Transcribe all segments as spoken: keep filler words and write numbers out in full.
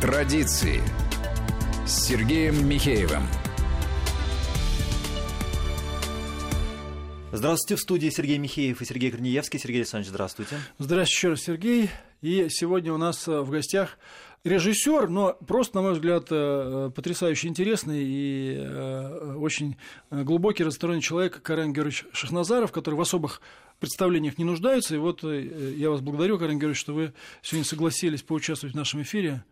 Традиции с Сергеем Михеевым. Здравствуйте, в студии Сергей Михеев и Сергей Корнеевский. Сергей Александрович, здравствуйте. Здравствуйте еще раз, Сергей. И сегодня у нас в гостях режиссер, но просто, на мой взгляд, потрясающе интересный и очень глубокий, разносторонний человек Карен Георгиевич Шахназаров, который в особых представлениях не нуждается. И вот я вас благодарю, Карен Георгиевич, что вы сегодня согласились поучаствовать в нашем эфире.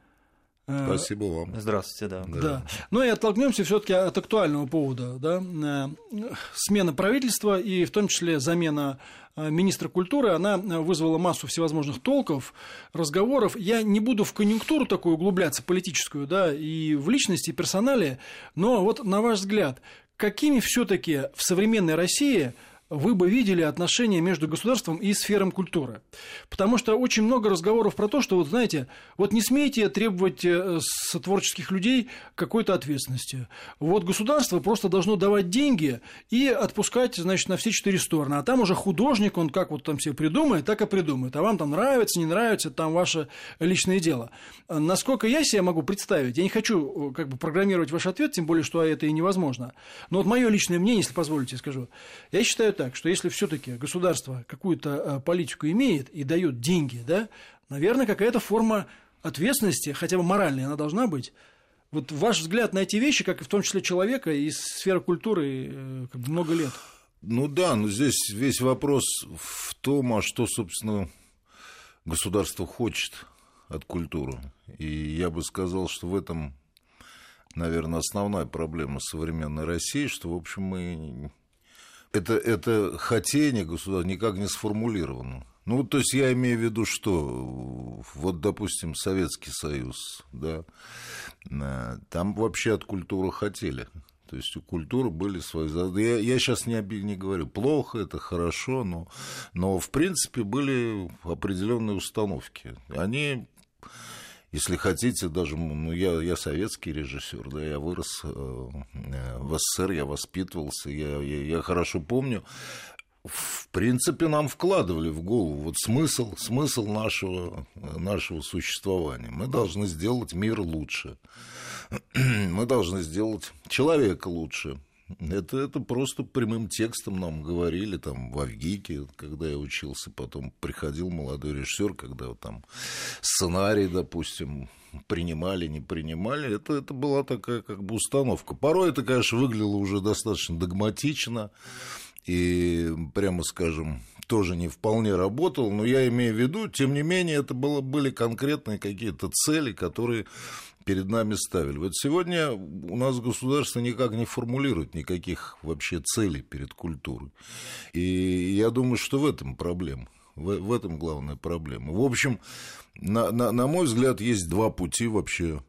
Спасибо вам. Здравствуйте, да. да. да. Ну и оттолкнемся все-таки от актуального повода. Да? Смена правительства и в том числе замена министра культуры, она вызвала массу всевозможных толков, разговоров. Я не буду в конъюнктуру такую углубляться, политическую, да, и в личности, и персонале, но вот на ваш взгляд, какими все-таки в современной России вы бы видели отношения между государством и сферой культуры? Потому что очень много разговоров про то, что, вот знаете, вот не смейте требовать с творческих людей какой-то ответственности. Вот государство просто должно давать деньги и отпускать, значит, на все четыре стороны. А там уже художник, он как вот там себе придумает, так и придумает. А вам там нравится, не нравится, там ваше личное дело. Насколько я себе могу представить, я не хочу как бы программировать ваш ответ, тем более, что это и невозможно. Но вот мое личное мнение, если позволите, я скажу. Я считаю так, что если все-таки государство какую-то политику имеет и дает деньги, да, наверное, какая-то форма ответственности, хотя бы моральная, она должна быть. Вот ваш взгляд на эти вещи, как и в том числе человека из сферы культуры, как бы много лет. Ну да, но здесь весь вопрос в том, а что, собственно, государство хочет от культуры. И я бы сказал, что в этом, наверное, основная проблема современной России, что, в общем, мы... Это, это хотение государства никак не сформулировано. Ну, то есть я имею в виду, что вот, допустим, Советский Союз, да, там вообще от культуры хотели. То есть у культуры были свои задачи. Я, я сейчас не, не говорю, плохо, это хорошо, но, но в принципе были определенные установки. Они... Если хотите, даже, ну, я, я советский режиссер, да, я вырос э, в СССР, я воспитывался, я, я, я хорошо помню. В принципе, нам вкладывали в голову вот смысл, смысл нашего, нашего существования. Мы должны сделать мир лучше, мы должны сделать человека лучше. Это, это просто прямым текстом нам говорили, там, во ВГИКе, когда я учился, потом приходил молодой режиссер, когда там сценарий, допустим, принимали, не принимали, это, это была такая как бы установка. Порой это, конечно, выглядело уже достаточно догматично и, прямо скажем, тоже не вполне работало, но я имею в виду, тем не менее, это было, были конкретные какие-то цели, которые... перед нами ставили. Вот сегодня у нас государство никак не формулирует никаких вообще целей перед культурой. И я думаю, что в этом проблема. В, в этом главная проблема. В общем, на, на, на мой взгляд, есть два пути вообще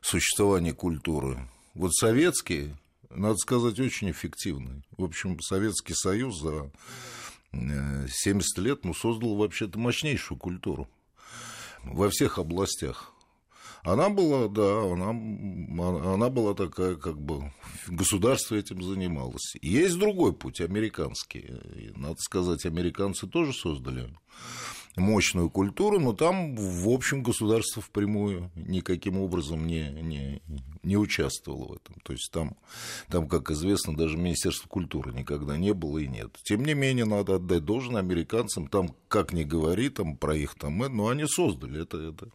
существования культуры. Вот советские, надо сказать, очень эффективные. В общем, Советский Союз за семьдесят лет ну, создал вообще-то мощнейшую культуру во всех областях. Она была, да, она, она была такая, как бы, государство этим занималось. Есть другой путь, американский. Надо сказать, американцы тоже создали мощную культуру, но там, в общем, государство впрямую никаким образом не, не, не участвовало в этом. То есть там, там, как известно, даже Министерства культуры никогда не было и нет. Тем не менее, надо отдать должное американцам, там, как ни говори, там, про их там, но они создали это, это,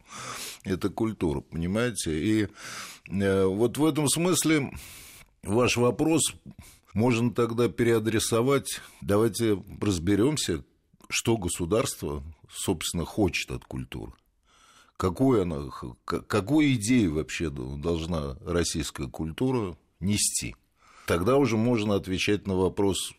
это культуру, понимаете? И э, вот в этом смысле ваш вопрос можно тогда переадресовать. Давайте разберемся, что государство, собственно, хочет от культуры. Какую, она, какую идею вообще должна российская культура нести? Тогда уже можно отвечать на вопрос,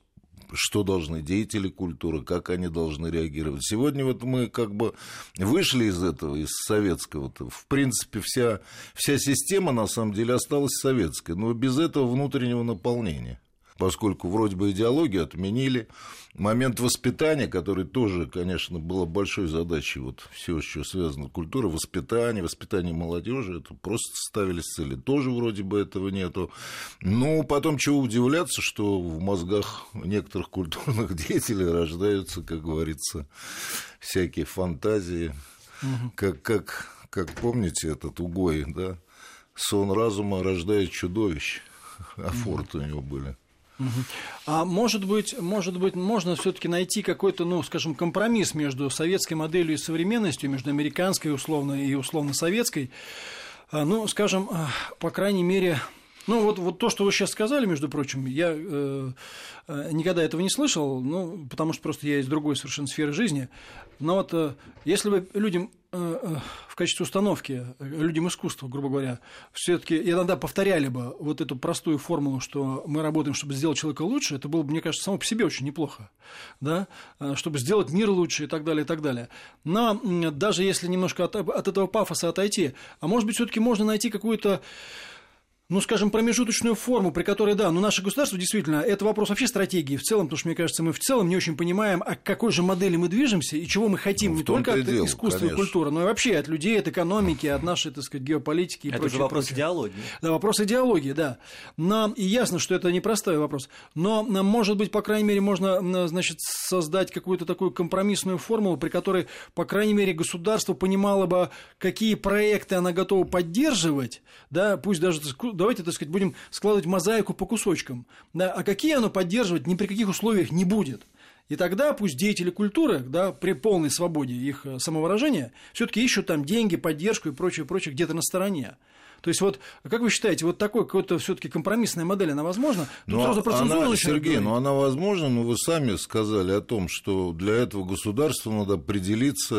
что должны деятели культуры, как они должны реагировать. Сегодня вот мы как бы вышли из этого, из советского. В принципе, вся, вся система, на самом деле, осталась советской, но без этого внутреннего наполнения. Поскольку вроде бы идеологию отменили. Момент воспитания, который тоже, конечно, была большой задачей, вот все, что связано с культурой, воспитание, воспитание молодежи, это просто ставились цели, тоже вроде бы этого нету. Ну, потом чего удивляться, что в мозгах некоторых культурных деятелей рождаются, как говорится, всякие фантазии, угу. как... как... как помните этот Угой, да? Сон разума рождает чудовищ. А форты у него были. А может быть, может быть, можно все-таки найти какой-то, ну, скажем, компромисс между советской моделью и современностью, между американской условно и условно-советской. Ну, скажем, по крайней мере... Ну, вот, вот то, что вы сейчас сказали, между прочим, я э, никогда этого не слышал, ну, потому что просто я из другой совершенно сферы жизни. Но вот э, если бы людям э, в качестве установки, людям искусства, грубо говоря, все-таки иногда повторяли бы вот эту простую формулу, что мы работаем, чтобы сделать человека лучше, это было бы, мне кажется, само по себе очень неплохо, да? Чтобы сделать мир лучше и так далее, и так далее. Но даже если немножко от, от этого пафоса отойти, а может быть, все-таки можно найти какую-то, ну, скажем, промежуточную форму, при которой, да, ну, наше государство, действительно, это вопрос вообще стратегии в целом, потому что, мне кажется, мы в целом не очень понимаем, а к какой же модели мы движемся и чего мы хотим, ну, не только от дело, искусства, конечно, и культуры, но и вообще от людей, от экономики, от нашей, так сказать, геополитики и это прочее. Это же вопрос прочее. Идеологии. Да, вопрос идеологии, да. Но, и ясно, что это непростой вопрос. Но, может быть, по крайней мере, можно, значит, создать какую-то такую компромиссную формулу, при которой, по крайней мере, государство понимало бы, какие проекты оно готово поддерживать, да, пусть даже, давайте, так сказать, будем складывать мозаику по кусочкам. Да, а какие оно поддерживать ни при каких условиях не будет. И тогда пусть деятели культуры, да, при полной свободе их самовыражения, все-таки ищут там деньги, поддержку и прочее, прочее где-то на стороне. То есть, вот, как вы считаете, вот такой какой-то все-таки компромиссная модель, она возможна? Тут сразу про цензуру начинают говорить. Сергей, ну она возможна, но вы сами сказали о том, что для этого государству надо определиться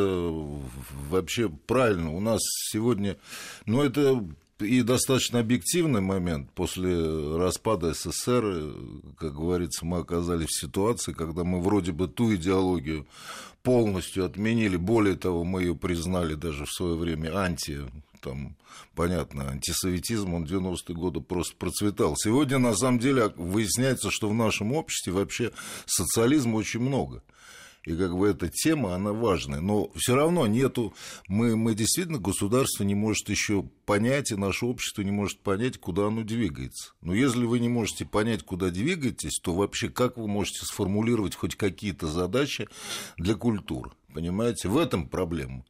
вообще правильно. У нас сегодня, ну это... И достаточно объективный момент. После распада СССР, как говорится, мы оказались в ситуации, когда мы вроде бы ту идеологию полностью отменили. Более того, мы ее признали даже в свое время анти... Там, понятно, антисоветизм, он в девяностые годы просто процветал. Сегодня, на самом деле, выясняется, что в нашем обществе вообще социализма очень много. И как бы эта тема, она важная. Но все равно нету... Мы, мы действительно, государство не может еще понять, и наше общество не может понять, куда оно двигается. Но если вы не можете понять, куда двигаетесь, то вообще как вы можете сформулировать хоть какие-то задачи для культуры? Понимаете? В этом проблема.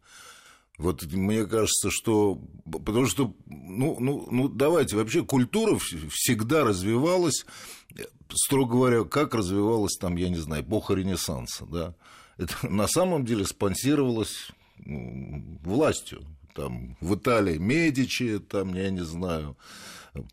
Вот мне кажется, что... Потому что, ну, ну, ну давайте, вообще культура всегда развивалась, строго говоря, как развивалась там, я не знаю, эпоха Ренессанса, да. Это на самом деле спонсировалось властью. Там в Италии Медичи, там, я не знаю,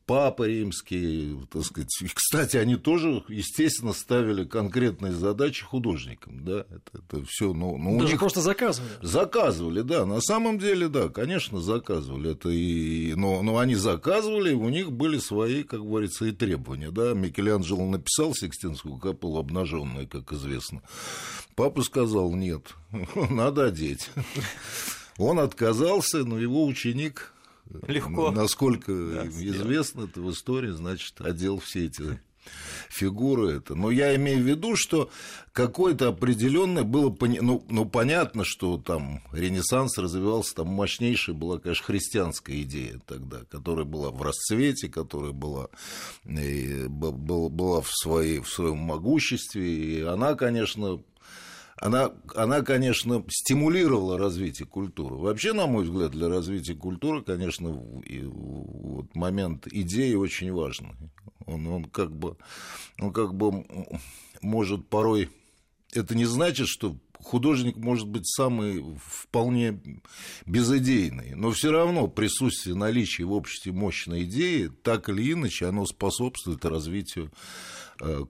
Папа Римский, так сказать. Кстати, они тоже, естественно, ставили конкретные задачи художникам, да, это, это все, ну, ну, даже у них... просто заказывали. Заказывали, да, на самом деле, да, конечно, заказывали, это и... но, но они заказывали, у них были свои, как говорится, и требования, да, Микеланджело написал Сикстинскую капеллу обнаженную, как известно, Папа сказал, нет, надо одеть, он отказался, но его ученик... Легко. Насколько да, известно, это в истории, значит, одел все эти фигуры. Это. Но я имею в виду, что какое-то определенное было... Ну, ну, понятно, что там Ренессанс развивался, там мощнейшая была, конечно, христианская идея тогда, которая была в расцвете, которая была, и, была, была в, своей, в своем могуществе, и она, конечно... Она, она, конечно, стимулировала развитие культуры. Вообще, на мой взгляд, для развития культуры, конечно, вот момент идеи очень важный. Он, он, как бы, он как бы может порой... Это не значит, что художник может быть самый вполне безидейный, но все равно присутствие, наличие в обществе мощной идеи, так или иначе, оно способствует развитию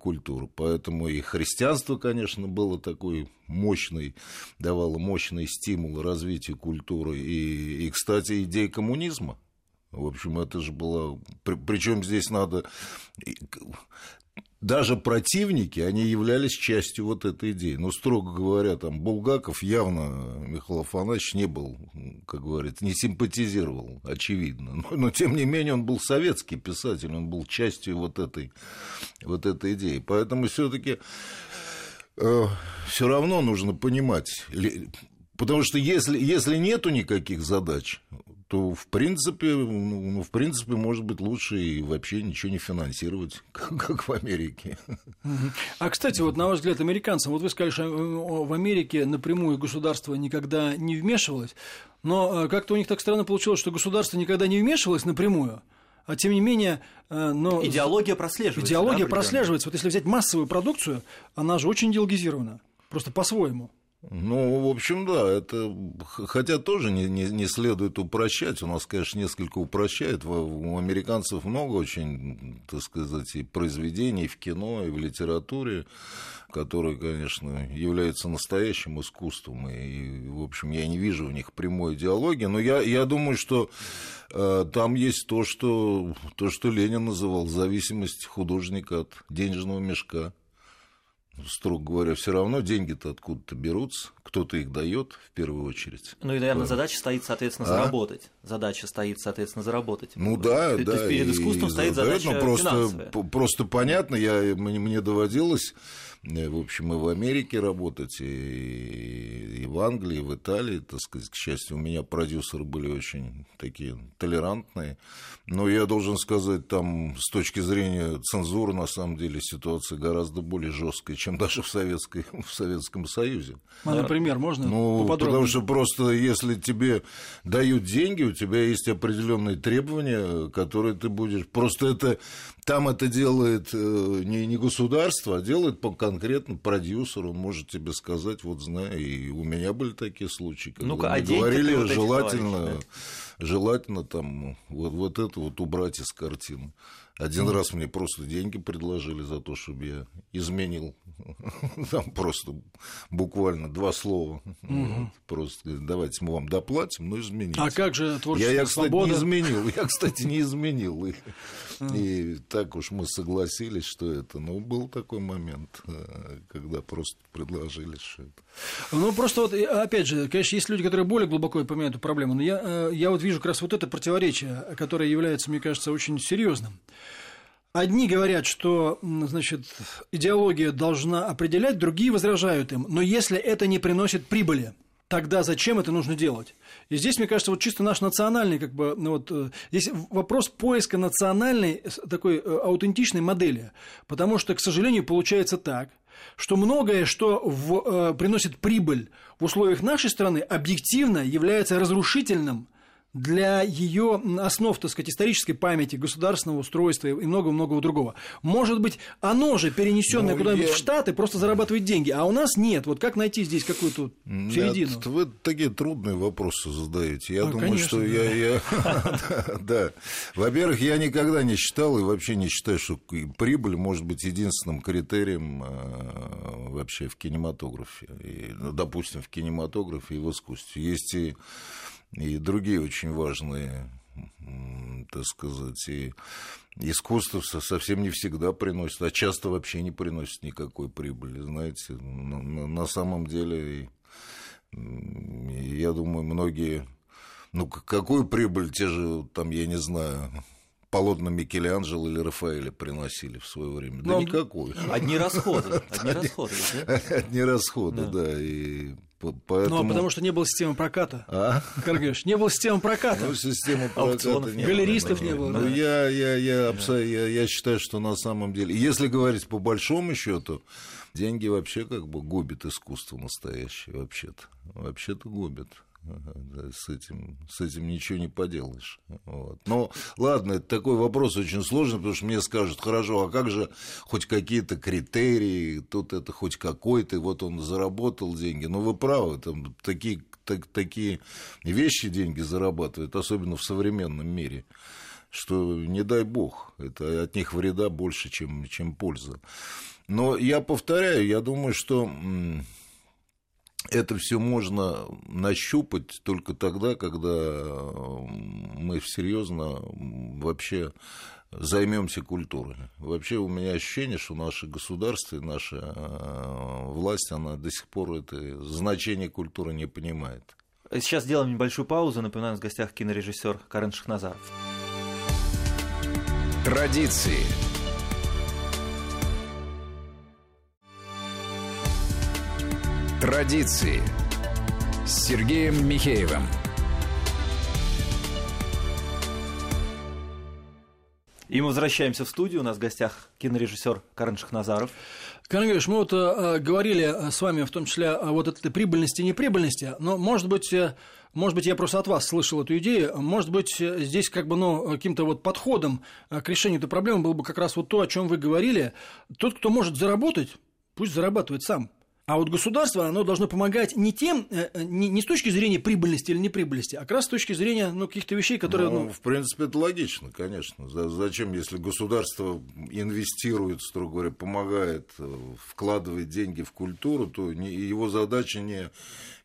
культуры. Поэтому и христианство, конечно, было такой мощный, давало мощный стимул развитию культуры. И, и кстати, идея коммунизма. В общем, это же было... Причем здесь надо... Даже противники, они являлись частью вот этой идеи. Но, строго говоря, там Булгаков явно, Михаил Афанасьевич, не был, как говорится, не симпатизировал, очевидно. Но, но, тем не менее, он был советский писатель, он был частью вот этой, вот этой идеи. Поэтому все-таки э, все равно нужно понимать. Потому что если, если нету никаких задач... то в принципе, ну, в принципе, может быть, лучше и вообще ничего не финансировать, как, как в Америке. А, кстати, вот на ваш взгляд, американцам, вот вы сказали, что в Америке напрямую государство никогда не вмешивалось, но как-то у них так странно получилось, что государство никогда не вмешивалось напрямую, а тем не менее... Но... Идеология прослеживается. Идеология да, прослеживается. Вот если взять массовую продукцию, она же очень идеологизирована, просто по-своему. Ну, в общем, да, это, хотя тоже не, не, не следует упрощать, у нас, конечно, несколько упрощает, у американцев много очень, так сказать, и произведений в кино, и в литературе, которые, конечно, являются настоящим искусством, и, в общем, я не вижу в них прямой идеологии, но я, я думаю, что э, там есть то что, то, что Ленин называл зависимость художника от денежного мешка. Строго говоря, все равно деньги-то откуда-то берутся, кто-то их дает в первую очередь. Ну и, наверное, да. задача стоит, соответственно, заработать. А? Задача стоит, соответственно, заработать. Ну да, то, да. То есть перед искусством стоит задает, задача ну, просто, финансовая. Просто понятно, я, мне, мне доводилось, в общем, и в Америке работать, и, и в Англии, и в Италии, так сказать, к счастью, у меня продюсеры были очень такие толерантные. Но я должен сказать, там, с точки зрения цензуры, на самом деле, ситуация гораздо более жесткая, чем даже в, Советской, в Советском Союзе. А, например, можно ну, поподробнее? Потому что просто если тебе дают деньги, у тебя есть определенные требования, которые ты будешь... Просто это... Там это делает не, не государство, а делает по конкретно продюсеру. Он может тебе сказать, вот знаю, и у меня были такие случаи. Ну-ка, а говорили, вот желательно, товарищи, да? желательно там, вот, вот это вот убрать из картины. Один mm-hmm. раз мне просто деньги предложили за то, чтобы я изменил там просто буквально два слова. Mm-hmm. Вот, просто давайте мы вам доплатим, но измените. А как же творческая я, я, кстати, свобода? Не изменил. Я, кстати, не изменил. И, mm-hmm. и так уж мы согласились, что это. Ну, был такой момент, когда просто предложили, что это. Ну, просто вот, опять же, конечно, есть люди, которые более глубоко понимают эту проблему, но я, я вот вижу как раз вот это противоречие, которое является, мне кажется, очень серьезным. Одни говорят, что, значит, идеология должна определять, другие возражают им. Но если это не приносит прибыли, тогда зачем это нужно делать? И здесь, мне кажется, вот чисто наш национальный, как бы, ну вот, здесь вопрос поиска национальной такой аутентичной модели. Потому что, к сожалению, получается так, что многое, что в, э, приносит прибыль в условиях нашей страны, объективно является разрушительным для ее основ, так сказать, исторической памяти, государственного устройства и много-много другого. Может быть, оно же, перенесенное ну, куда-нибудь я... в Штаты, просто зарабатывает деньги, а у нас нет. Вот как найти здесь какую-то середину? Нет, вы такие трудные вопросы задаете. Я а, думаю, конечно, что да. я... Да. Во-первых, я никогда не считал и вообще не считаю, что прибыль может быть единственным критерием вообще в кинематографе. Допустим, в кинематографе и в искусстве. Есть и... и другие очень важные, так сказать, и искусство совсем не всегда приносит, а часто вообще не приносит никакой прибыли, знаете. На самом деле, я думаю, многие... Ну, какую прибыль те же, там, я не знаю... полотна Микеланджело или Рафаэля приносили в свое время. Да ну, никакой. Одни расходы. Одни расходы, Одни расходы, да. И поэтому... Ну, а потому что не было системы проката. А? Каргеш, не было системы проката. Ну, системы проката не было. Галеристов не было. Ну, я, я, я, я, я считаю, что на самом деле... Если говорить по большому счету, деньги вообще как бы губят искусство настоящее вообще-то. Вообще-то губят. С этим, с этим ничего не поделаешь. Вот. Но ладно, это такой вопрос очень сложный, потому что мне скажут, хорошо, а как же хоть какие-то критерии, тут это хоть какой-то, вот он заработал деньги. Ну, вы правы, там такие, так, такие вещи деньги зарабатывают, особенно в современном мире, что не дай бог, это от них вреда больше, чем, чем польза. Но я повторяю, я думаю, что... Это все можно нащупать только тогда, когда мы серьезно вообще займемся культурой. Вообще у меня ощущение, что наше государство и наша власть, она до сих пор это значение культуры не понимает. Сейчас сделаем небольшую паузу. Напоминаю, в гостях кинорежиссер Карен Шахназаров. Традиции. Традиции с Сергеем Михеевым. И мы возвращаемся в студию. У нас в гостях кинорежиссер Карен Шахназаров. Карен Георгиевич, мы вот э, говорили с вами в том числе о вот этой прибыльности и неприбыльности, но, может быть, э, может быть, я просто от вас слышал эту идею, может быть, здесь как бы, ну, каким-то вот подходом к решению этой проблемы было бы как раз вот то, о чем вы говорили. Тот, кто может заработать, пусть зарабатывает сам. А вот государство, оно должно помогать не тем, не, не с точки зрения прибыльности или неприбыльности, а как раз с точки зрения, ну, каких-то вещей, которые... Ну, ну... в принципе, это логично, конечно. Зачем, если государство инвестирует, строго говоря, помогает, вкладывает деньги в культуру, то его задача не,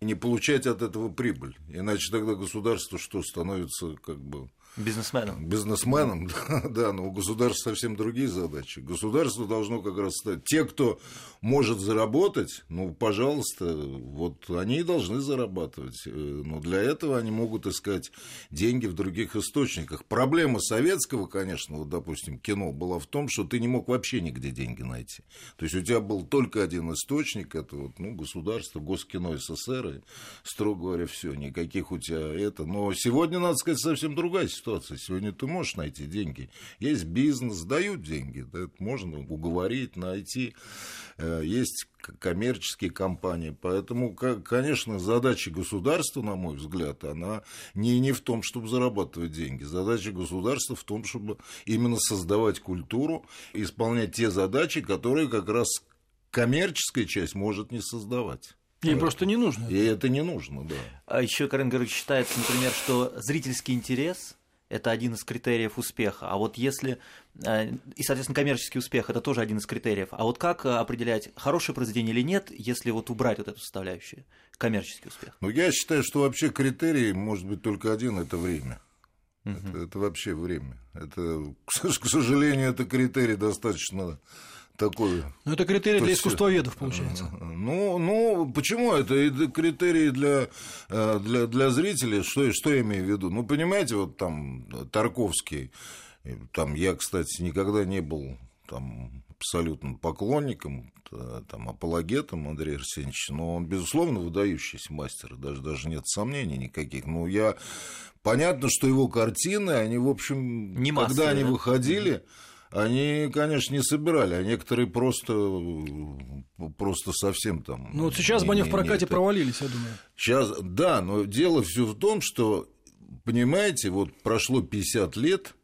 не получать от этого прибыль. Иначе тогда государство что, становится как бы... Бизнесменом. Бизнесменом, да, да, но у государства совсем другие задачи. Государство должно как раз стать... Те, кто может заработать, ну, пожалуйста, вот они и должны зарабатывать. Но для этого они могут искать деньги в других источниках. Проблема советского, конечно, вот, допустим, кино была в том, что ты не мог вообще нигде деньги найти. То есть у тебя был только один источник, это вот, ну, государство, Госкино СССР, и, строго говоря, все, никаких у тебя это. Но сегодня, надо сказать, совсем другая ситуация. Сегодня ты можешь найти деньги. Есть бизнес, дают деньги. Это можно уговорить, найти. Есть коммерческие компании. Поэтому, конечно, задача государства, на мой взгляд, она не, не в том, чтобы зарабатывать деньги. Задача государства в том, чтобы именно создавать культуру, исполнять те задачи, которые как раз коммерческая часть может не создавать. Ей вот. Просто не нужно. Ей это не нужно, да. А еще, Карен Георгиевич, считается, например, что зрительский интерес – это один из критериев успеха. А вот если… И, соответственно, коммерческий успех – это тоже один из критериев. А вот как определять, хорошее произведение или нет, если вот убрать вот эту составляющую, коммерческий успех? Ну, я считаю, что вообще критерий может быть только один – это время. Угу. Это, это вообще время. Это, к сожалению, это критерий достаточно… Такой. Ну, это критерий для искусствоведов, получается. Ну, ну почему это? Это критерий для, для, для зрителей, что, что я имею в виду? Ну, понимаете, вот там Тарковский, там я, кстати, никогда не был там абсолютным поклонником, там, апологетом Андрея Арсеньевича, но он, безусловно, выдающийся мастер, даже, даже нет сомнений никаких. Но я... Понятно, что его картины, они, в общем, не когда массовые, они да? выходили... Они, конечно, не собирали, а некоторые просто, просто совсем там... Ну, вот сейчас не, бы они не, в прокате нет. провалились, я думаю. Сейчас, да, но дело все в том, что, понимаете, вот прошло пятьдесят лет,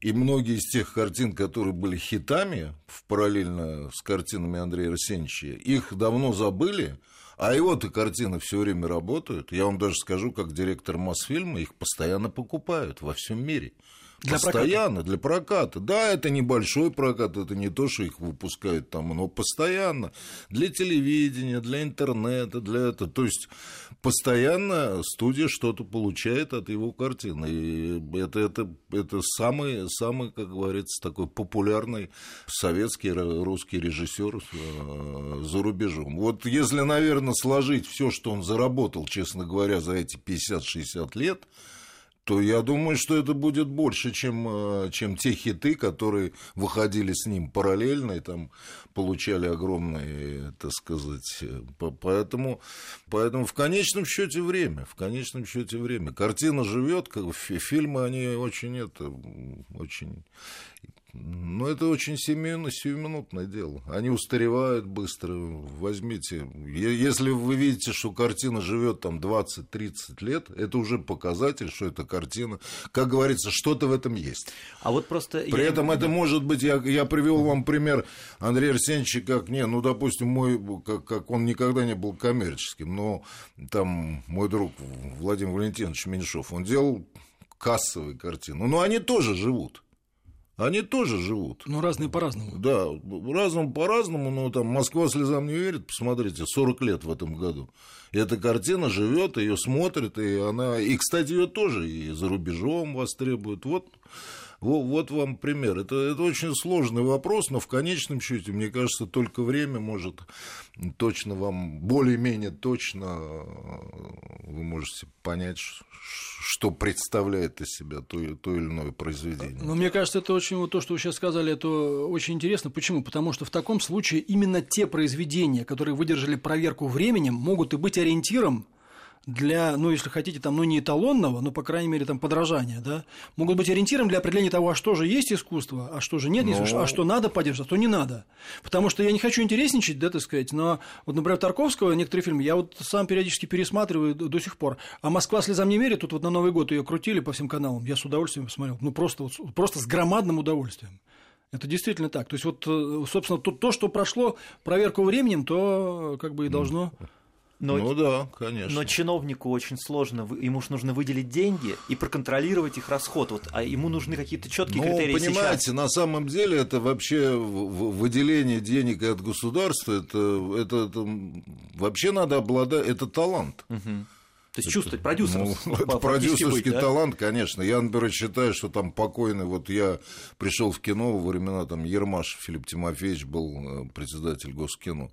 и многие из тех картин, которые были хитами, параллельно с картинами Андрея Арсеньевича, их давно забыли, а его-то картины все время работают. Я вам даже скажу, как директор Мосфильма, их постоянно покупают во всем мире. Для постоянно, проката. Для проката. Да, это небольшой прокат, это не то, что их выпускают там, но постоянно. Для телевидения, для интернета, для этого. То есть, постоянно студия что-то получает от его картин. И это, это, это самый, самый, как говорится, такой популярный советский русский режиссер за рубежом. Вот если, наверное, сложить все, что он заработал, честно говоря, за эти пятьдесят-шестьдесят лет, то я думаю, что это будет больше, чем, чем те хиты, которые выходили с ним параллельно и там получали огромные, так сказать, поэтому, поэтому в конечном счете время, в конечном счете время. Картина живет, как фильмы, они очень это, очень... Ну, это очень семейно, сиюминутное дело. Они устаревают быстро. Возьмите. Если вы видите, что картина живет там двадцать-тридцать лет, это уже показатель, что эта картина, как говорится, что-то в этом есть. А вот просто При я... этом это может быть, я, я привел вам пример Андрея Арсеньевича, как не, ну, допустим, мой, как, как он никогда не был коммерческим, но там мой друг Владимир Валентинович Меньшов, он делал кассовые картины. Но они тоже живут. Они тоже живут. Ну, разные по-разному. Да, разным по-разному, но там «Москва слезам не верит», посмотрите, сорок лет в этом году. Эта картина живет, ее смотрят, и она... И, кстати, ее тоже и за рубежом востребуют. Вот, вот, вот вам пример. Это, это очень сложный вопрос, но в конечном счете, мне кажется, только время может точно вам, более-менее точно вы можете понять, что представляет из себя то, то или иное произведение. Ну, мне кажется, это очень, вот то, что вы сейчас сказали, это очень интересно. Почему? Потому что в таком случае именно те произведения, которые выдержали проверку временем, могут и быть ориентиром для, ну, если хотите, там, ну, не эталонного, но, по крайней мере, там, подражания, да, могут быть ориентиром для определения того, а что же есть искусство, а что же нет, но... искусство, а что надо поддерживать, а что не надо. Потому что я не хочу интересничать, да, так сказать, но, вот, например, Тарковского некоторые фильмы я вот сам периодически пересматриваю до сих пор, а «Москва слезам не верит», тут вот на Новый год ее крутили по всем каналам, я с удовольствием посмотрел, ну, просто, вот, просто с громадным удовольствием. Это действительно так. То есть, вот, собственно, то, то, что прошло проверку временем, то как бы и должно... Но, ну да, конечно. Но чиновнику очень сложно, ему же нужно выделить деньги и проконтролировать их расход, вот, а ему нужны какие-то четкие ну, критерии. Ну, понимаете, сейчас. На самом деле это вообще выделение денег от государства, это, это, это вообще надо обладать, это талант. Угу. То есть это, чувствовать продюсерство. Ну, это продюсерский быть, талант, да? Конечно. Я, например, считаю, что там покойный, вот я пришел в кино во времена там Ермаш Филипп Тимофеевич был председатель Госкино.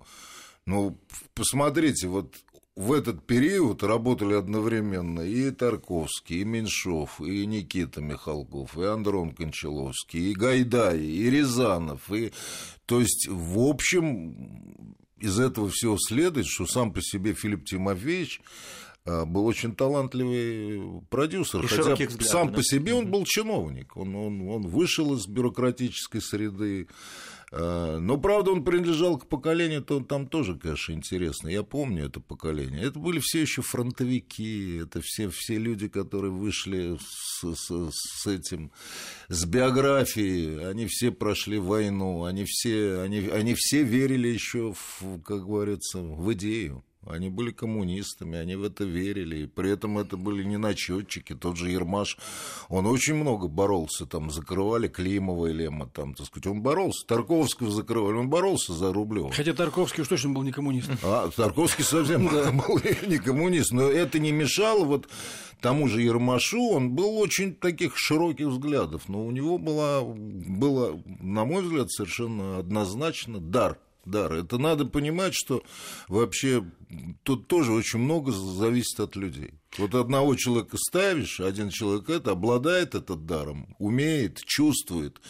Ну, посмотрите, вот в этот период работали одновременно и Тарковский, и Меньшов, и Никита Михалков, и Андрон Кончаловский, и Гайдай, и Рязанов. И... То есть, в общем, из этого всего следует, что сам по себе Филипп Тимофеевич был очень талантливый продюсер, и хотя взглядов, сам да? по себе он был чиновник, он, он, он вышел из бюрократической среды. Но, правда, он принадлежал к поколению, то там тоже, конечно, интересно. Я помню это поколение. Это были все еще фронтовики, это все, все люди, которые вышли с, с, с этим, с биографией. Они все прошли войну, они все, они, они все верили еще, в, как говорится, в идею. Они были коммунистами, они в это верили, и при этом это были не начетчики. Тот же Ермаш, он очень много боролся, там закрывали Климова и Лема, там, так сказать, он боролся, Тарковского закрывали, он боролся за Рублева. Хотя Тарковский уж точно был не коммунист. А, Тарковский совсем был не коммунист, но это не мешало вот тому же Ермашу, он был очень таких широких взглядов, но у него была, была, на мой взгляд, совершенно однозначно дар. Дар. Это надо понимать, что вообще тут тоже очень много зависит от людей. Вот одного человека ставишь, один человек это обладает этот даром, умеет, чувствует,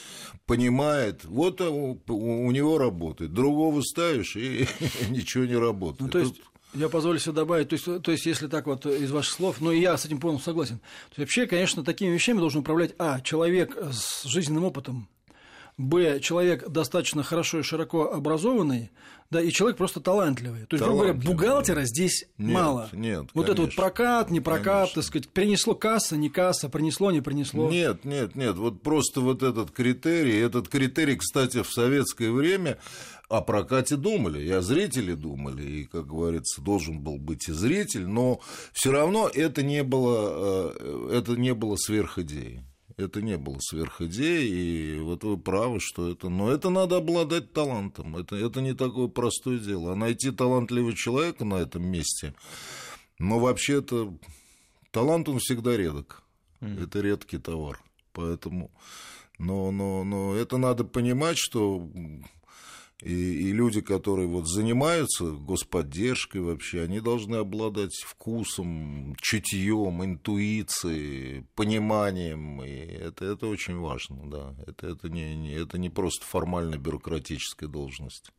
понимает. Вот у, у него работает. Другого ставишь, и ничего не работает. Ну, то есть... Я позволю себе добавить, то есть, то есть, если так вот из ваших слов, ну и я с этим полностью согласен. То есть, вообще, конечно, такими вещами должен управлять, а, человек с жизненным опытом, б, человек достаточно хорошо и широко образованный, да, и человек просто талантливый. То есть, грубо говоря, бухгалтера здесь нет, мало. Нет, вот конечно. Это вот прокат, не прокат, конечно. Так сказать, принесло касса, не касса, принесло, не принесло. Нет, нет, нет, вот просто вот этот критерий, этот критерий, кстати, в советское время о прокате думали, и о зрителе думали, и, как говорится, должен был быть и зритель, но все равно это не было, это не было сверхидеей. Это не было сверхидеей, и вот вы правы, что это... Но это надо обладать талантом, это, это не такое простое дело. А найти талантливого человека на этом месте, но вообще-то талант, он всегда редок, mm. это редкий товар, поэтому... Но, но, но это надо понимать, что... И, и люди, которые вот занимаются господдержкой вообще, они должны обладать вкусом, чутьем, интуицией, пониманием. И это, это очень важно, да. Это, это, не, это не просто формально-бюрократическая должность.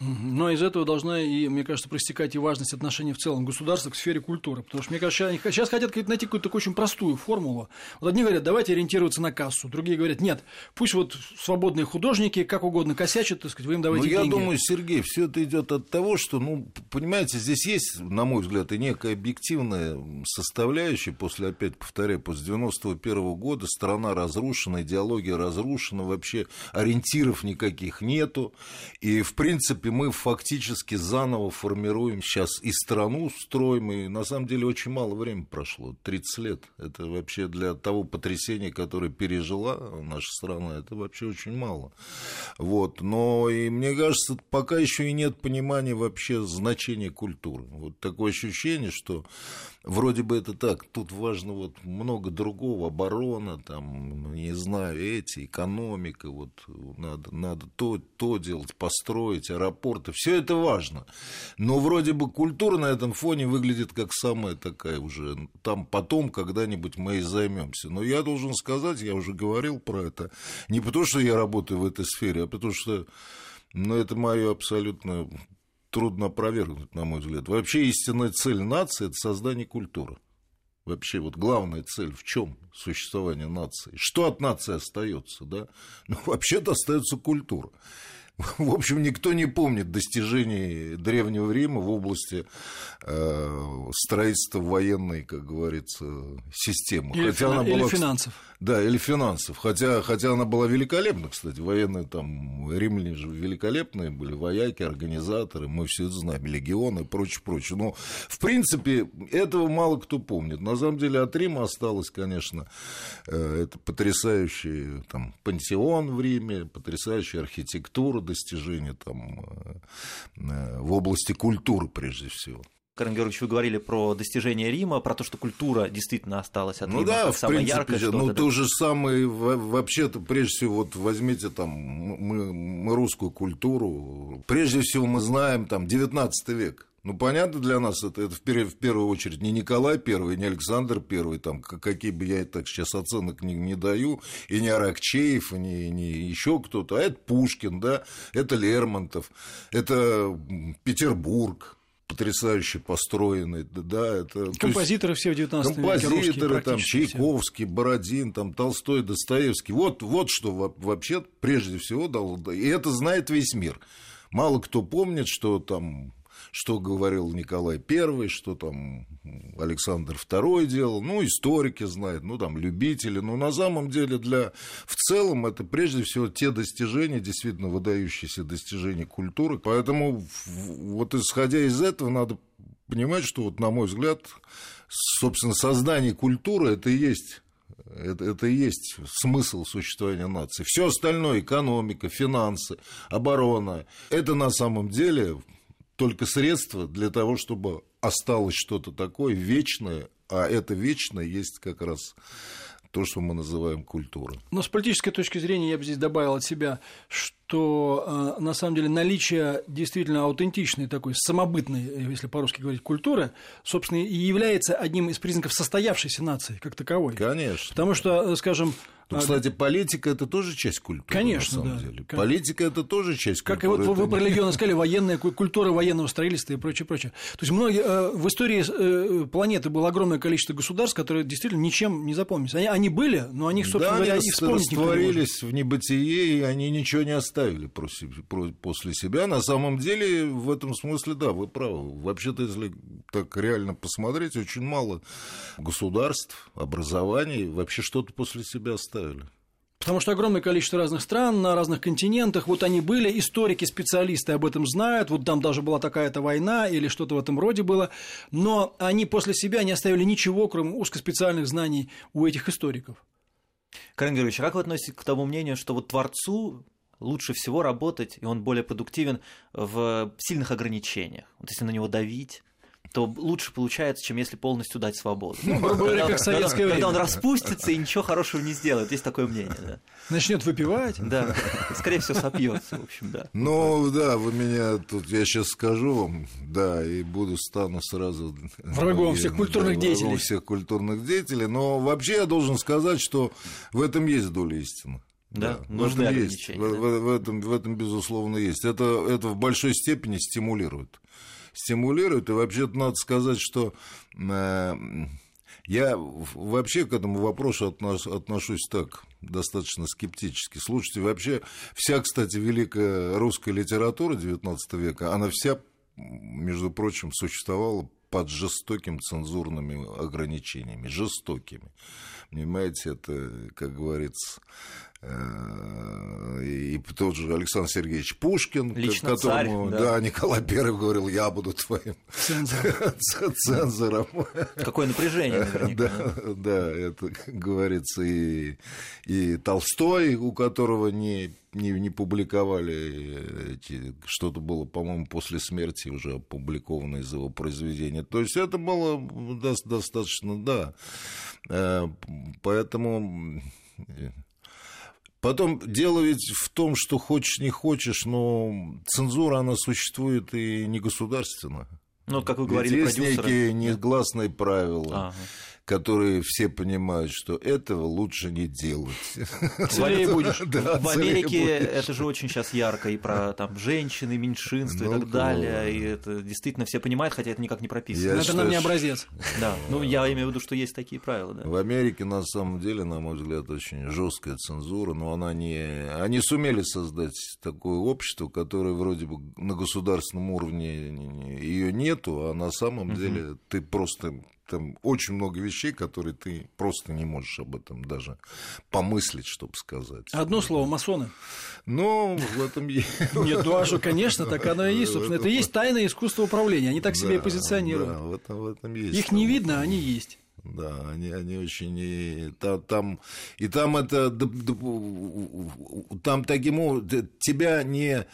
Но из этого должна, и, мне кажется, проистекать и важность отношений в целом государства к сфере культуры. Потому что, мне кажется, они сейчас хотят найти какую-то такую очень простую формулу. Вот одни говорят, давайте ориентироваться на кассу. Другие говорят, нет, пусть вот свободные художники как угодно косячат, так сказать, вы им давайте деньги. Ну, я думаю, Сергей, все это идет от того, что, ну, понимаете, здесь есть, на мой взгляд, и некая объективная составляющая. После, опять повторяю, после девяносто первого года страна разрушена, идеология разрушена, вообще ориентиров никаких нету. И, в принципе, мы фактически заново формируем сейчас и страну строим, и на самом деле очень мало времени прошло, тридцать лет. Это вообще для того потрясения, которое пережила наша страна, это вообще очень мало. Вот. Но и мне кажется, пока еще и нет понимания вообще значения культуры. Вот такое ощущение, что вроде бы это так, тут важно вот много другого, оборона, там, не знаю, эти, экономика, вот надо, надо то, то делать, построить, аэропорты, все это важно, но вроде бы культура на этом фоне выглядит как самая такая уже, там потом когда-нибудь мы и займемся. Но я должен сказать, я уже говорил про это, не потому что я работаю в этой сфере, а потому что, ну, это мое абсолютно трудно опровергнуть, на мой взгляд. Вообще истинная цель нации – это создание культуры. Вообще вот главная цель в чем существование нации? Что от нации остается, да? Ну, вообще-то остается культура. В общем, никто не помнит достижений Древнего Рима в области э, строительства военной, как говорится, системы. Или, хотя фин... она была, или финансов. Да, или финансов. Хотя, хотя она была великолепна, кстати. Военные там, римляне же великолепные были, вояки, организаторы, мы все это знаем, легионы и прочее, прочее. Но, в принципе, этого мало кто помнит. На самом деле, от Рима осталось, конечно, э, это потрясающий там, пантеон в Риме, потрясающая архитектура, достижения там, в области культуры, прежде всего. Карен Георгиевич, вы говорили про достижения Рима, про то, что культура действительно осталась от ну Рима, да, как самая принципе, яркая. Ну да, то же самое, вообще-то, прежде всего, вот возьмите там, мы, мы русскую культуру, прежде всего мы знаем там, девятнадцатый век. Ну, понятно для нас, это, это в, в первую очередь не Николай Первый, не Александр Первый, там, какие бы я и так сейчас оценок не, не даю, и не Аракчеев, и не, не еще кто-то, а это Пушкин, да, это Лермонтов, это Петербург, потрясающе построенный, да, это... Композиторы есть, все в девятнадцатом веке русские практически. Композиторы, там, Чайковский, все. Бородин, там, Толстой, Достоевский, вот, вот что вообще прежде всего дал, и это знает весь мир. Мало кто помнит, что там... Что говорил Николай Первый, что там Александр Второй делал, ну, историки знают, ну, там, любители. Но на самом деле для... в целом это прежде всего те достижения, действительно выдающиеся достижения культуры. Поэтому вот исходя из этого надо понимать, что, вот, на мой взгляд, собственно, создание культуры – это и есть... Это, это и есть смысл существования нации. Все остальное – экономика, финансы, оборона – это на самом деле... Только средства для того, чтобы осталось что-то такое вечное, а это вечное есть как раз то, что мы называем культурой. Но с политической точки зрения я бы здесь добавил от себя, что на самом деле наличие действительно аутентичной такой самобытной, если по-русски говорить, культуры, собственно, и является одним из признаков состоявшейся нации как таковой. Конечно. Потому что, скажем... Ну, кстати, политика – это тоже часть культуры, конечно, на самом да. деле. Политика – это тоже часть как культуры. Как вот вы про религиозно сказали, военная культура военного строительства и прочее, прочее. То есть, многие, в истории планеты было огромное количество государств, которые действительно ничем не запомнились. Они, они были, но о них, собственно да, говоря, и вспомнить никто не может. Да, они растворились в небытие, и они ничего не оставили после себя. На самом деле, в этом смысле, да, вы правы. Вообще-то, если так реально посмотреть, очень мало государств, образований вообще что-то после себя оставили. Потому что огромное количество разных стран на разных континентах, вот они были, историки, специалисты об этом знают, вот там даже была такая-то война или что-то в этом роде было, но они после себя не оставили ничего, кроме узкоспециальных знаний у этих историков. Карен Георгиевич, а как вы относитесь к тому мнению, что вот творцу лучше всего работать, и он более продуктивен в сильных ограничениях, вот если на него давить... то лучше получается, чем если полностью дать свободу. Ну, когда, как когда, когда он распустится и ничего хорошего не сделает. Есть такое мнение, да. Начнет выпивать. Да, скорее всего, сопьется, в общем, да. Ну, да, вы меня тут, я сейчас скажу вам, да, и буду, стану сразу... Врагом всех культурных деятелей. Врагом всех культурных деятелей. Но вообще я должен сказать, что в этом есть доля истины. Да, да, нужны ограничения. В, да. в, в, этом, в этом, безусловно, есть. Это, это в большой степени стимулирует. стимулирует, и вообще-то надо сказать, что э, я вообще к этому вопросу отнош, отношусь так, достаточно скептически. Слушайте, вообще вся, кстати, великая русская литература девятнадцатого века, она вся, между прочим, существовала под жестокими цензурными ограничениями, жестокими. Понимаете, это, как говорится... И тот же Александр Сергеевич Пушкин, лично которому царь, да. Да, Николай Первый говорил, я буду твоим цензором. Какое напряжение, наверняка. Да, да, это, как говорится, и, и Толстой, у которого не, не, не публиковали, эти, что-то было, по-моему, после смерти уже опубликовано из его произведения. То есть это было достаточно, да. Поэтому... Потом дело ведь в том, что хочешь, не хочешь, но цензура, она существует и не государственная. Ну, как вы говорили, продюсеры. Есть некие негласные правила. Ага. которые все понимают, что этого лучше не делать. Целее будешь. В Америке это же очень сейчас ярко, и про женщины, меньшинства и так далее, и это действительно все понимают, хотя это никак не прописано. Это нам не образец. Да, ну я имею в виду, что есть такие правила. В Америке, на самом деле, на мой взгляд, очень жесткая цензура, но она не... Они сумели создать такое общество, которое вроде бы на государственном уровне ее нету, а на самом деле ты просто... Там очень много вещей, которые ты просто не можешь об этом даже помыслить, чтобы сказать. Одно да. слово, масоны. Ну, в этом есть. Нет, ну а что, конечно, так оно и есть, собственно. Это и есть тайное искусство управления. Они так себя и позиционируют. Да, в этом, в этом есть. Их не видно, они есть. Да, они, они очень... И там, и там это... Там таким... Тебя не...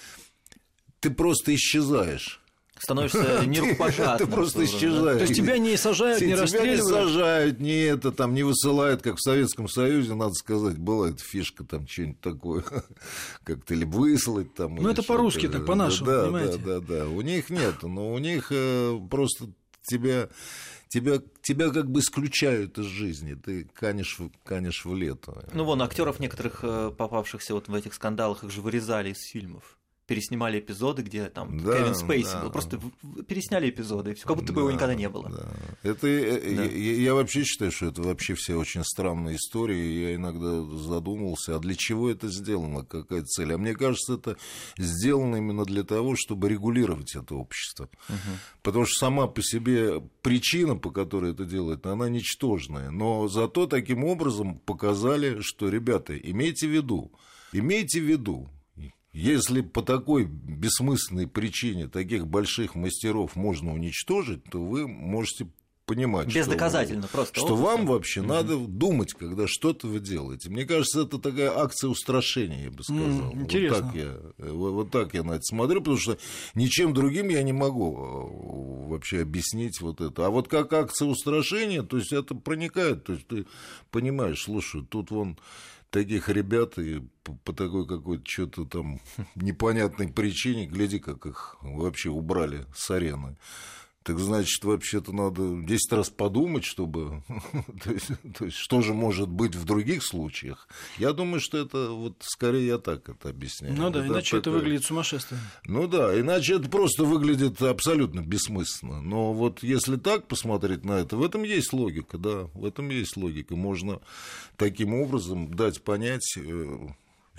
Ты просто исчезаешь. Становишься нерукопожатным. Ты просто исчезаешь. То есть тебя не сажают, не расстреливают? Тебя не сажают, не это, там, не высылают, как в Советском Союзе, надо сказать, была эта фишка, там, что-нибудь такое, как-то или выслать, там. Ну, это по-русски так, по-нашему, понимаете? Да, да, да, у них нет, но у них просто тебя... Тебя, тебя как бы исключают из жизни, ты канешь, канешь в лето. Ну, вон, актеров некоторых, попавшихся вот в этих скандалах, их же вырезали из фильмов. Переснимали эпизоды, где там да, Кевин Спейси да. был. Просто пересняли эпизоды, и все, как будто да, бы его никогда не было. Да. Это, да. Я, я вообще считаю, что это вообще все очень странные истории. Я иногда задумывался, а для чего это сделано, какая цель? А мне кажется, это сделано именно для того, чтобы регулировать это общество. Угу. Потому что сама по себе причина, по которой это делают, она ничтожная. Но зато таким образом показали, что, ребята, имейте в виду, имейте в виду, если по такой бессмысленной причине таких больших мастеров можно уничтожить, то вы можете понимать, бездоказательно, что, просто что вам вообще mm-hmm. надо думать, когда что-то вы делаете. Мне кажется, это такая акция устрашения, я бы сказал. Mm, интересно. Вот так я, вот так я на это смотрю, потому что ничем другим я не могу вообще объяснить вот это. А вот как акция устрашения, то есть это проникает, то есть ты понимаешь, слушай, тут вон... Таких ребят и по такой какой-то что-то там непонятной причине, гляди, как их вообще убрали с арены. Так значит, вообще-то надо десять раз подумать, чтобы... то есть, то есть, что же может быть в других случаях? Я думаю, что это... Вот, скорее, я так это объясняю. Ну да, это иначе такая... это выглядит сумасшествием. Ну да, иначе это просто выглядит абсолютно бессмысленно. Но вот если так посмотреть на это, в этом есть логика, да. В этом есть логика. Можно таким образом дать понять...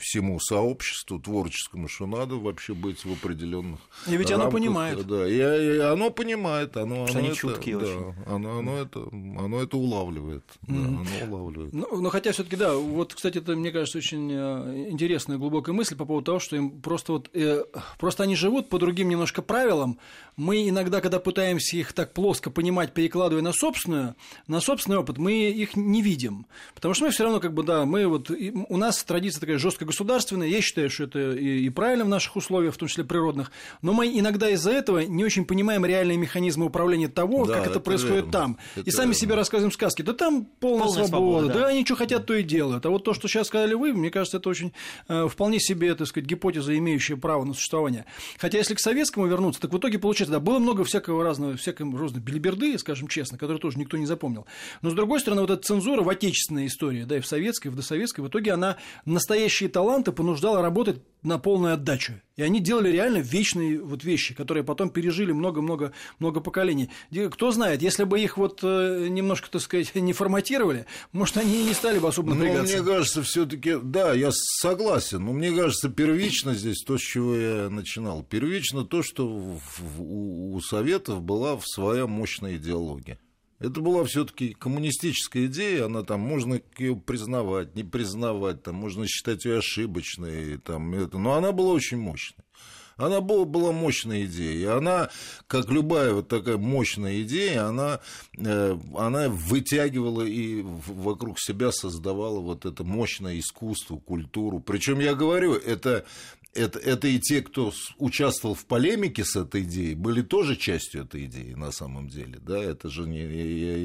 всему сообществу творческому, что надо вообще быть в определенных и ведь рамках, оно понимает. Да, и, и оно понимает. Оно, что оно они это, чуткие да, очень. Оно, оно, это, оно это улавливает. Mm-hmm. Да, оно улавливает. Ну, но хотя все таки да, вот, кстати, это, мне кажется, очень интересная и глубокая мысль по поводу того, что им просто вот... Э, просто они живут по другим немножко правилам. Мы иногда, когда пытаемся их так плоско понимать, перекладывая на собственную, на собственный опыт, мы их не видим. Потому что мы все равно как бы, да, мы вот... У нас традиция такая жесткая государственное, я считаю, что это и правильно в наших условиях, в том числе природных, но мы иногда из-за этого не очень понимаем реальные механизмы управления того, да, как это, это происходит верно. Там. Это и сами верно. Себе рассказываем сказки. Да там полная, полная свобода, свобода, да, они что хотят, то и делают. А вот то, что сейчас сказали вы, мне кажется, это очень э, вполне себе, так сказать, гипотеза, имеющая право на существование. Хотя, если к советскому вернуться, так в итоге получается, да, было много всякого разного, всякой разной белиберды, скажем честно, которую тоже никто не запомнил. Но, с другой стороны, вот эта цензура в отечественной истории, да, и в советской, и в досоветской, в итоге она настоящая таланты понуждало работать на полную отдачу. И они делали реально вечные вот вещи, которые потом пережили много-много много поколений. Кто знает, если бы их вот немножко, так сказать, не форматировали, может, они и не стали бы особо напрягаться. Ну, мне кажется, все-таки, да, я согласен, но мне кажется, первично здесь то, с чего я начинал. Первично то, что у Советов была своя мощная идеология. Это была все-таки коммунистическая идея, она там, можно ее признавать, не признавать, там, можно считать ее ошибочной, там, это, но она была очень мощной. Она была, была мощной идеей, и она, как любая вот такая мощная идея, она, э, она вытягивала и вокруг себя создавала вот это мощное искусство, культуру. Причем я говорю, это это, это и те, кто участвовал в полемике с этой идеей, были тоже частью этой идеи на самом деле. Да? Это же не,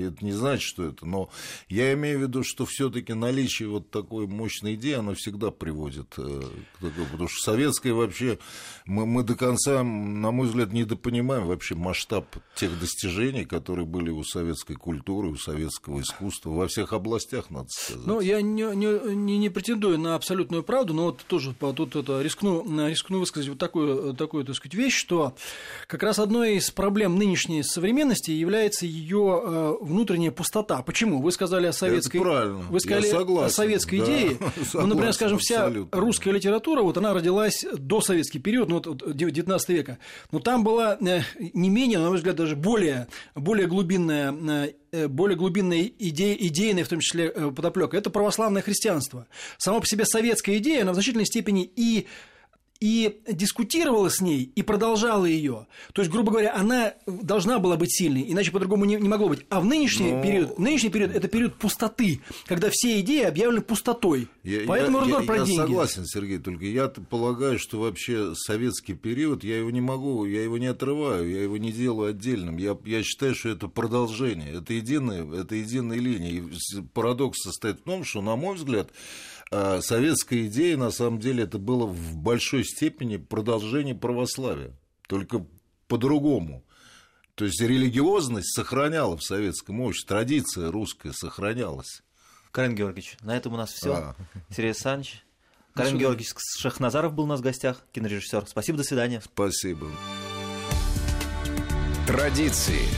это не значит, что это. Но я имею в виду, что все-таки наличие вот такой мощной идеи, оно всегда приводит к такому. Потому что советское вообще, мы, мы до конца, на мой взгляд, недопонимаем вообще масштаб тех достижений, которые были у советской культуры, у советского искусства, во всех областях, надо сказать. Ну, я не, не, не, не претендую на абсолютную правду, но вот тоже тут это рискну рискну высказать вот такую, такую, так сказать, вещь, что как раз одной из проблем нынешней современности является ее внутренняя пустота. Почему? Вы сказали о советской, вы сказали согласен, о советской да, идее. Согласен, ну, например, скажем, вся абсолютно. Русская литература, вот она родилась до советский период, ну, вот девятнадцатого века. Но там была не менее, на мой взгляд, даже более, более глубинная более глубинная идея, идейная, в том числе, подоплёка. Это православное христианство. Само по себе советская идея, она в значительной степени и и дискутировала с ней, и продолжала ее. То есть, грубо говоря, она должна была быть сильной, иначе по-другому не, не могло быть. А в нынешний Но... период, нынешний период – это период пустоты, когда все идеи объявлены пустотой. Я, Поэтому я, разговор я, про я деньги. Я согласен, Сергей, только я полагаю, что вообще советский период, я его не могу, я его не отрываю, я его не делаю отдельным. Я, я считаю, что это продолжение, это единая, это единая линия. И парадокс состоит в том, что, на мой взгляд, советская идея, на самом деле, это было в большой степени продолжение православия, только по-другому. То есть религиозность сохраняла в советском обществе, традиция русская сохранялась. Карен Георгиевич, на этом у нас все. А. Сергей Александрович, Карен Георгиевич Шахназаров был у нас в гостях, кинорежиссер. Спасибо, до свидания. Спасибо. Традиции.